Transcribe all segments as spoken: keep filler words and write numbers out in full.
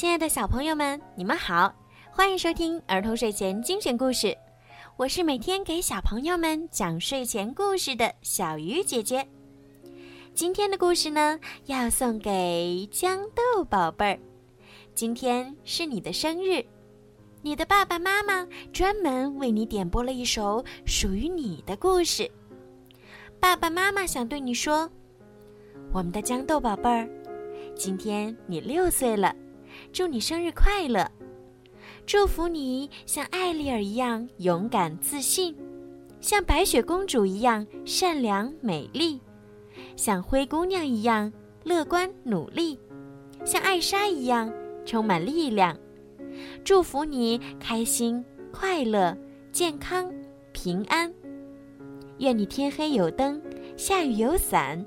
亲爱的小朋友们，你们好，欢迎收听儿童睡前精选故事。我是每天给小朋友们讲睡前故事的小鱼姐姐。今天的故事呢，要送给豇豆宝贝儿。今天是你的生日，你的爸爸妈妈专门为你点播了一首属于你的故事。爸爸妈妈想对你说，我们的豇豆宝贝儿，今天你六岁了，祝你生日快乐！祝福你像艾丽儿一样勇敢自信，像白雪公主一样善良美丽，像灰姑娘一样乐观努力，像艾莎一样充满力量。祝福你开心快乐健康平安，愿你天黑有灯，下雨有伞，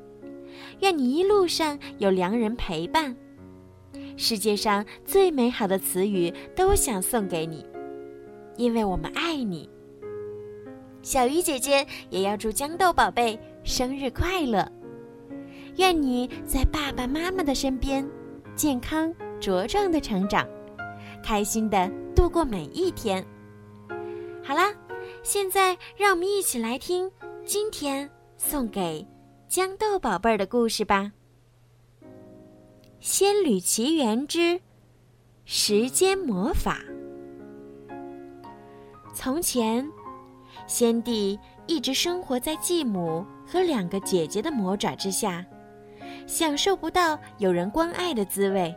愿你一路上有良人陪伴。世界上最美好的词语都想送给你，因为我们爱你。小鱼姐姐也要祝豇豆宝贝生日快乐，愿你在爸爸妈妈的身边健康茁壮的成长，开心的度过每一天。好啦，现在让我们一起来听今天送给豇豆宝贝的故事吧。《仙履奇缘》之时间魔法。从前，仙帝一直生活在继母和两个姐姐的魔爪之下，享受不到有人关爱的滋味。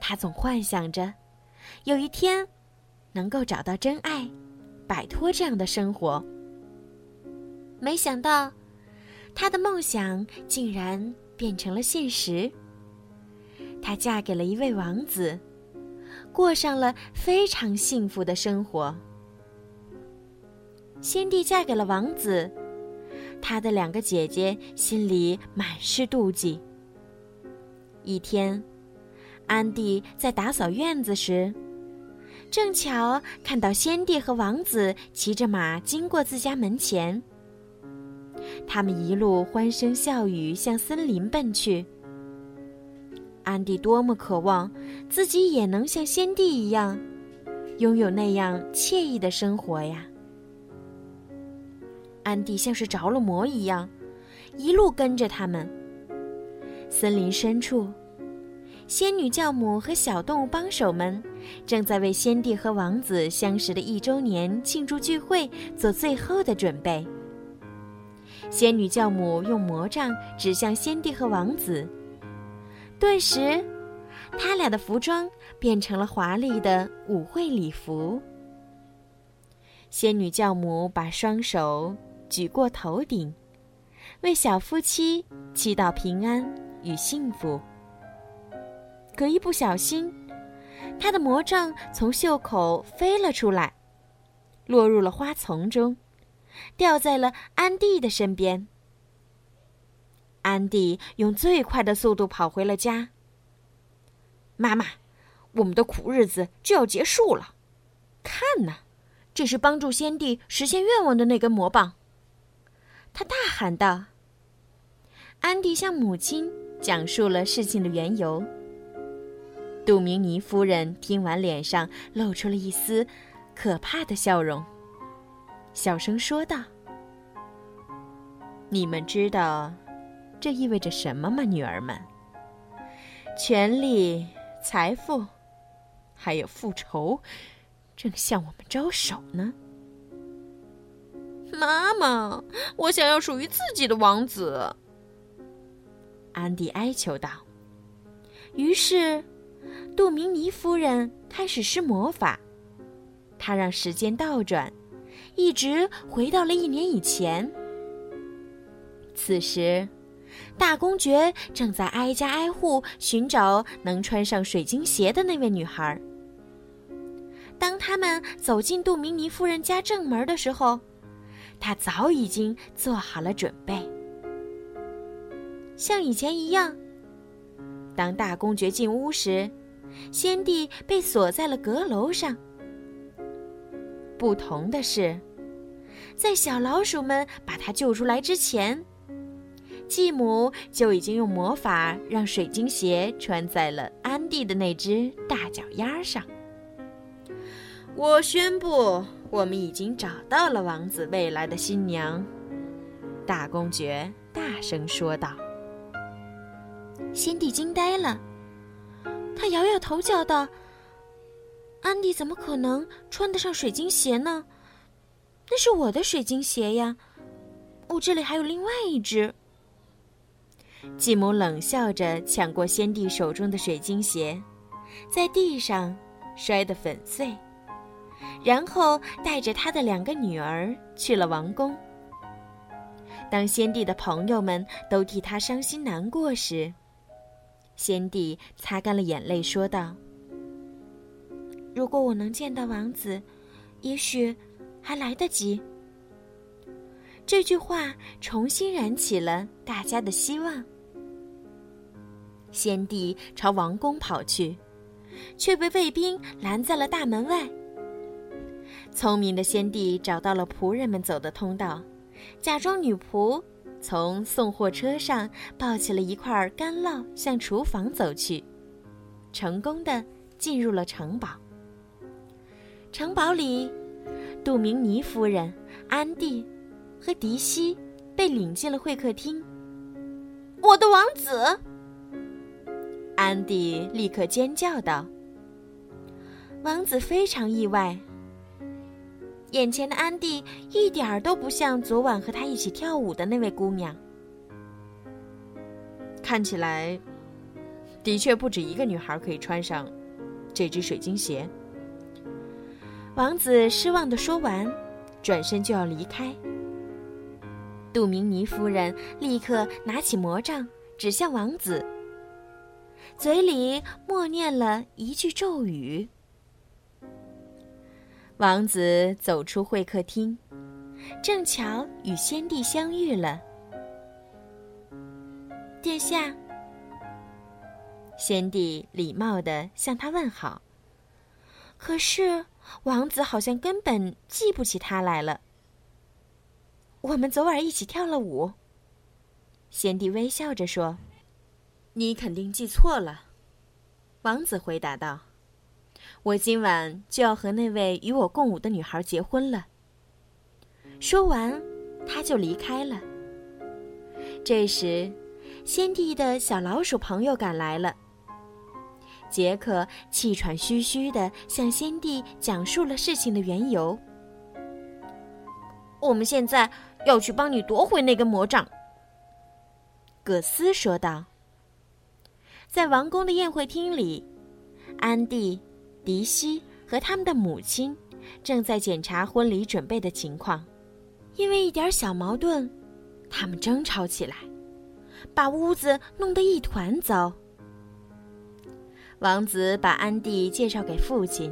他总幻想着，有一天能够找到真爱，摆脱这样的生活。没想到，他的梦想竟然变成了现实。她嫁给了一位王子，过上了非常幸福的生活。仙帝嫁给了王子，她的两个姐姐心里满是妒忌。一天，安迪在打扫院子时，正巧看到仙帝和王子骑着马经过自家门前。他们一路欢声笑语向森林奔去。安迪多么渴望自己也能像仙帝一样，拥有那样惬意的生活呀！安迪像是着了魔一样，一路跟着他们。森林深处，仙女教母和小动物帮手们正在为仙帝和王子相识的一周年庆祝聚会做最后的准备。仙女教母用魔杖指向仙帝和王子，顿时，他俩的服装变成了华丽的舞会礼服。仙女教母把双手举过头顶，为小夫妻祈祷平安与幸福。可一不小心，她的魔杖从袖口飞了出来，落入了花丛中，掉在了安迪的身边。安迪用最快的速度跑回了家。妈妈，我们的苦日子就要结束了，看呐，这是帮助仙帝实现愿望的那根魔棒。他大喊道。安迪向母亲讲述了事情的缘由。杜明尼夫人听完，脸上露出了一丝可怕的笑容，小声说道：“你们知道这意味着什么吗，女儿们？权力、财富，还有复仇，正向我们招手呢。”妈妈，我想要属于自己的王子，安迪哀求道。于是，杜明尼夫人开始施魔法，她让时间倒转，一直回到了一年以前。此时，大公爵正在挨家挨户寻找能穿上水晶鞋的那位女孩。当他们走进杜明尼夫人家正门的时候，她早已经做好了准备。像以前一样，当大公爵进屋时，仙帝被锁在了阁楼上。不同的是，在小老鼠们把他救出来之前，继母就已经用魔法让水晶鞋穿在了安兄弟的那只大脚丫上。我宣布，我们已经找到了王子未来的新娘。大公爵大声说道。辛蒂惊呆了，他摇摇头叫道，安迪怎么可能穿得上水晶鞋呢？那是我的水晶鞋呀，我这里还有另外一只。继母冷笑着抢过仙蒂手中的水晶鞋，在地上摔得粉碎，然后带着她的两个女儿去了王宫。当仙蒂的朋友们都替她伤心难过时，仙蒂擦干了眼泪说道，如果我能见到王子，也许还来得及。这句话重新燃起了大家的希望。仙帝朝王宫跑去，却被卫兵拦在了大门外。聪明的仙帝找到了仆人们走的通道，假装女仆，从送货车上抱起了一块干酪向厨房走去，成功地进入了城堡。城堡里，杜明尼夫人、安蒂和迪西被领进了会客厅。我的王子！安迪立刻尖叫道。王子非常意外，眼前的安迪一点儿都不像昨晚和他一起跳舞的那位姑娘。看起来，的确不止一个女孩可以穿上这只水晶鞋。王子失望地说完，转身就要离开。杜明尼夫人立刻拿起魔杖指向王子，嘴里默念了一句咒语。王子走出会客厅，正巧与仙帝相遇了。殿下，仙帝礼貌地向他问好，可是王子好像根本记不起他来了。我们昨晚一起跳了舞，仙帝微笑着说。你肯定记错了，王子回答道，我今晚就要和那位与我共舞的女孩结婚了。说完他就离开了。这时仙帝的小老鼠朋友赶来了，杰克气喘吁吁地向仙帝讲述了事情的缘由。我们现在要去帮你夺回那根魔杖，葛斯说道。在王宫的宴会厅里，安迪、迪西和他们的母亲正在检查婚礼准备的情况，因为一点小矛盾，他们争吵起来，把屋子弄得一团糟。王子把安迪介绍给父亲，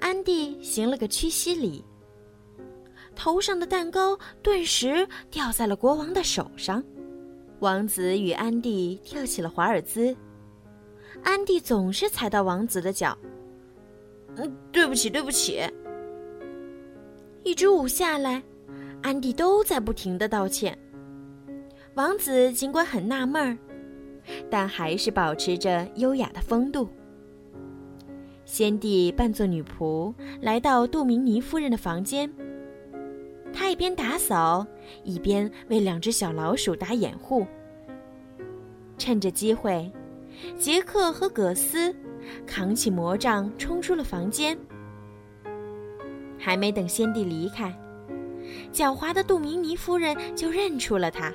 安迪行了个屈膝礼，头上的蛋糕顿时掉在了国王的手上。王子与安迪跳起了华尔兹，安迪总是踩到王子的脚。嗯，对不起对不起。一支舞下来，安迪都在不停地道歉。王子尽管很纳闷儿，但还是保持着优雅的风度。仙帝扮作女仆来到杜明尼夫人的房间，他一边打扫，一边为两只小老鼠打掩护。趁着机会，杰克和葛斯扛起魔杖冲出了房间。还没等仙帝离开，狡猾的杜明尼夫人就认出了他，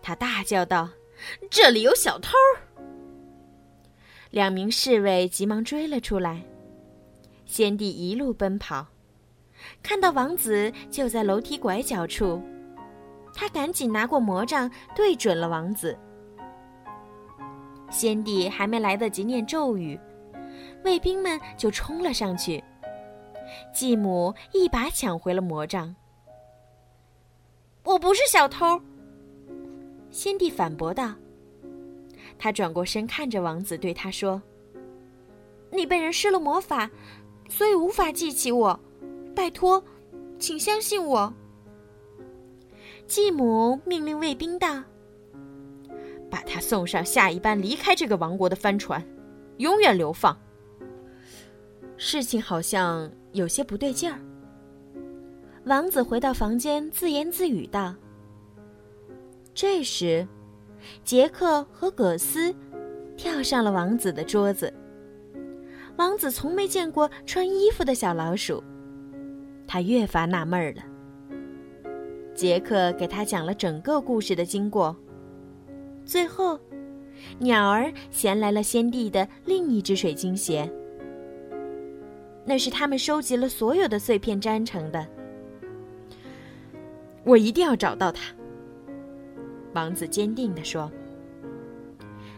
他大叫道，这里有小偷！两名侍卫急忙追了出来，仙帝一路奔跑，看到王子就在楼梯拐角处，他赶紧拿过魔杖对准了王子。仙帝还没来得及念咒语，卫兵们就冲了上去，继母一把抢回了魔杖。我不是小偷，仙帝反驳道。他转过身看着王子对他说，你被人施了魔法，所以无法记起我，拜托，请相信我。继母命令卫兵道，把他送上下一班离开这个王国的帆船，永远流放。事情好像有些不对劲儿。王子回到房间，自言自语道。这时，杰克和葛斯跳上了王子的桌子。王子从没见过穿衣服的小老鼠，他越发纳闷了。杰克给他讲了整个故事的经过，最后，鸟儿衔来了先帝的另一只水晶鞋，那是他们收集了所有的碎片粘成的。我一定要找到它，王子坚定地说。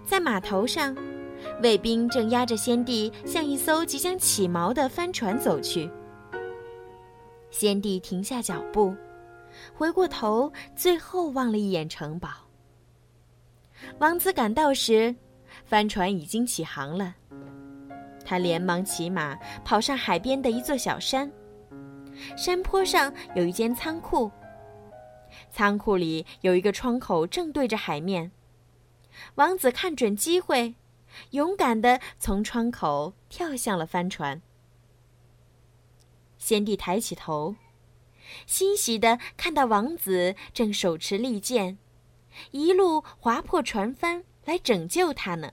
在码头上，卫兵正押着先帝向一艘即将起锚的帆船走去。先帝停下脚步，回过头，最后望了一眼城堡。王子赶到时，帆船已经起航了。他连忙骑马跑上海边的一座小山，山坡上有一间仓库，仓库里有一个窗口正对着海面。王子看准机会，勇敢地从窗口跳向了帆船。先帝抬起头，欣喜地看到王子正手持利剑，一路划破船帆来拯救他呢。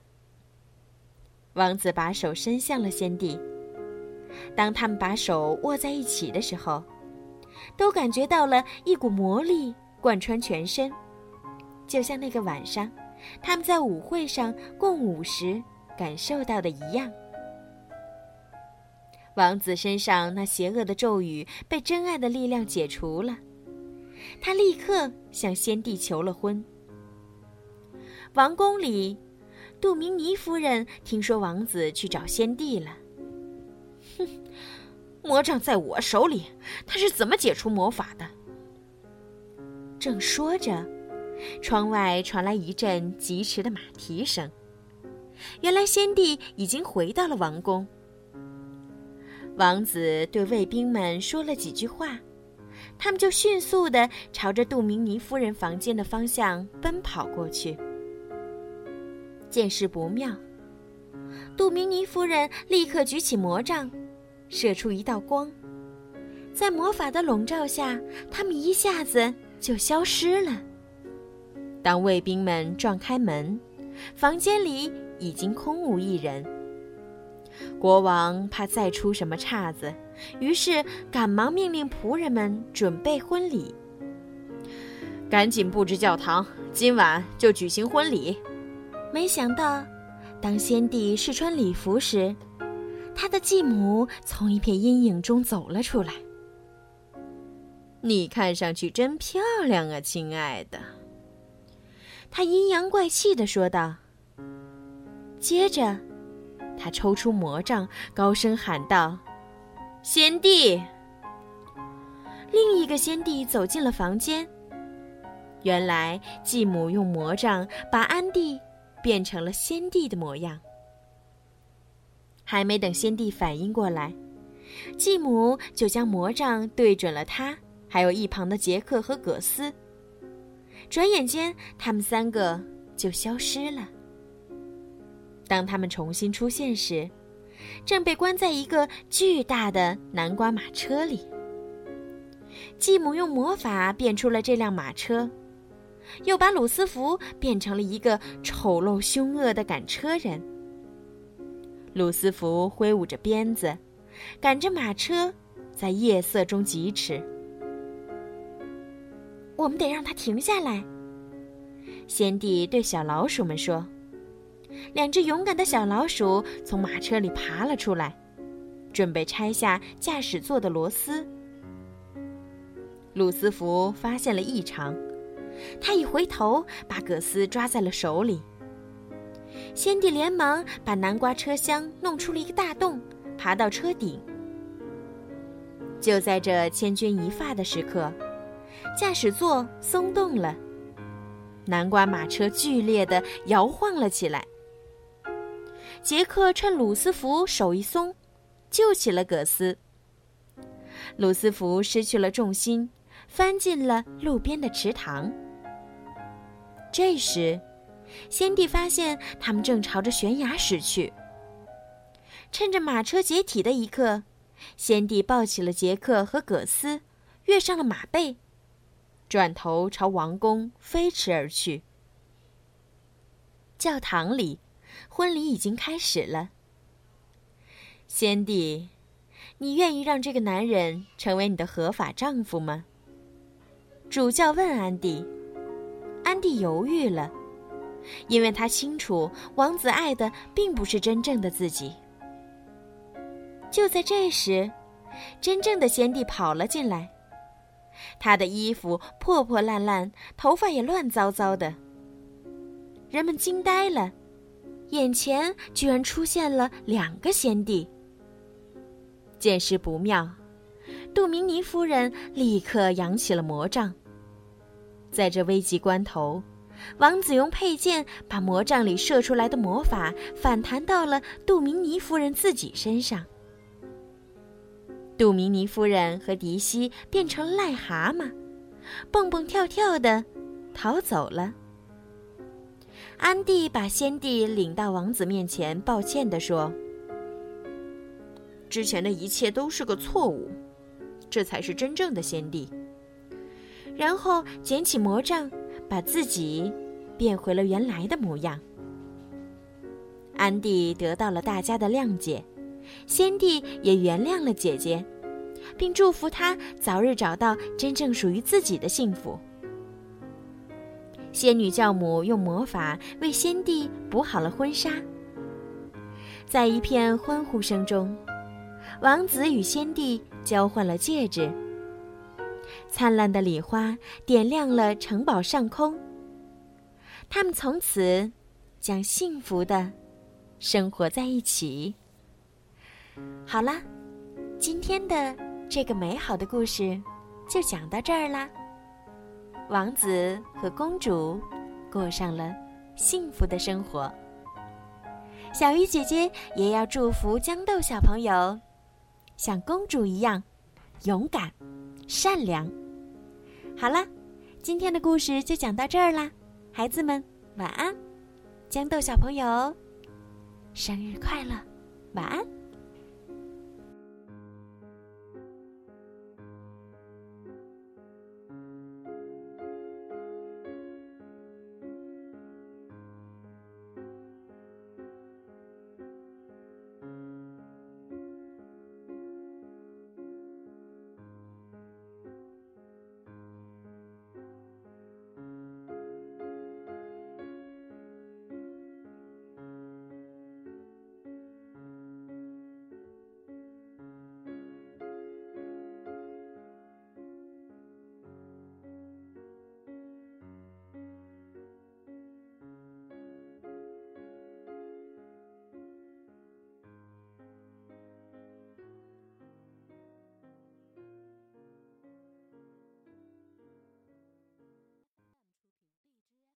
王子把手伸向了先帝，当他们把手握在一起的时候，都感觉到了一股魔力贯穿全身，就像那个晚上他们在舞会上共舞时感受到的一样。王子身上那邪恶的咒语被真爱的力量解除了，他立刻向先帝求了婚。王宫里，杜明尼夫人听说王子去找先帝了。哼，魔杖在我手里，他是怎么解除魔法的？正说着，窗外传来一阵疾驰的马蹄声。原来先帝已经回到了王宫。王子对卫兵们说了几句话，他们就迅速地朝着杜明尼夫人房间的方向奔跑过去。见势不妙，杜明尼夫人立刻举起魔杖，射出一道光，在魔法的笼罩下，他们一下子就消失了。当卫兵们撞开门，房间里已经空无一人。国王怕再出什么岔子，于是赶忙命令仆人们准备婚礼。赶紧布置教堂，今晚就举行婚礼。没想到，当先帝试穿礼服时，他的继母从一片阴影中走了出来。你看上去真漂亮啊，亲爱的，他阴阳怪气地说道。接着他抽出魔杖，高声喊道：先帝！另一个先帝走进了房间。原来继母用魔杖把安迪变成了先帝的模样。还没等先帝反应过来，继母就将魔杖对准了他，还有一旁的杰克和葛斯。转眼间，他们三个就消失了。当他们重新出现时，正被关在一个巨大的南瓜马车里。继母用魔法变出了这辆马车，又把鲁斯福变成了一个丑陋凶恶的赶车人。鲁斯福挥舞着鞭子，赶着马车在夜色中疾驰。我们得让它停下来，先帝对小老鼠们说。两只勇敢的小老鼠从马车里爬了出来，准备拆下驾驶座的螺丝。鲁斯福发现了异常，他一回头把葛斯抓在了手里。先帝连忙把南瓜车厢弄出了一个大洞，爬到车顶。就在这千钧一发的时刻，驾驶座松动了，南瓜马车剧烈地摇晃了起来。杰克趁鲁斯福手一松，救起了葛斯。鲁斯福失去了重心，翻进了路边的池塘。这时，先帝发现他们正朝着悬崖驶去，趁着马车解体的一刻，先帝抱起了杰克和葛斯，跃上了马背，转头朝王宫飞驰而去。教堂里，婚礼已经开始了。先帝，你愿意让这个男人成为你的合法丈夫吗？主教问安迪。安迪犹豫了，因为他清楚王子爱的并不是真正的自己。就在这时，真正的先帝跑了进来，他的衣服破破烂烂，头发也乱糟糟的。人们惊呆了，眼前居然出现了两个先帝。见势不妙，杜明尼夫人立刻扬起了魔杖。在这危急关头，王子用佩剑把魔杖里射出来的魔法反弹到了杜明尼夫人自己身上。杜明尼夫人和迪西变成了癞蛤蟆，蹦蹦跳跳的逃走了。安迪把先帝领到王子面前，抱歉地说：“之前的一切都是个错误，这才是真正的先帝。”然后捡起魔杖，把自己变回了原来的模样。安迪得到了大家的谅解，先帝也原谅了姐姐，并祝福她早日找到真正属于自己的幸福。仙女教母用魔法为先帝补好了婚纱。在一片欢呼声中，王子与先帝交换了戒指。灿烂的礼花点亮了城堡上空，他们从此将幸福的生活在一起。好啦，今天的这个美好的故事就讲到这儿啦。王子和公主过上了幸福的生活。小鱼姐姐也要祝福豇豆小朋友，像公主一样勇敢、善良。好了，今天的故事就讲到这儿啦，孩子们晚安，豇豆小朋友生日快乐，晚安。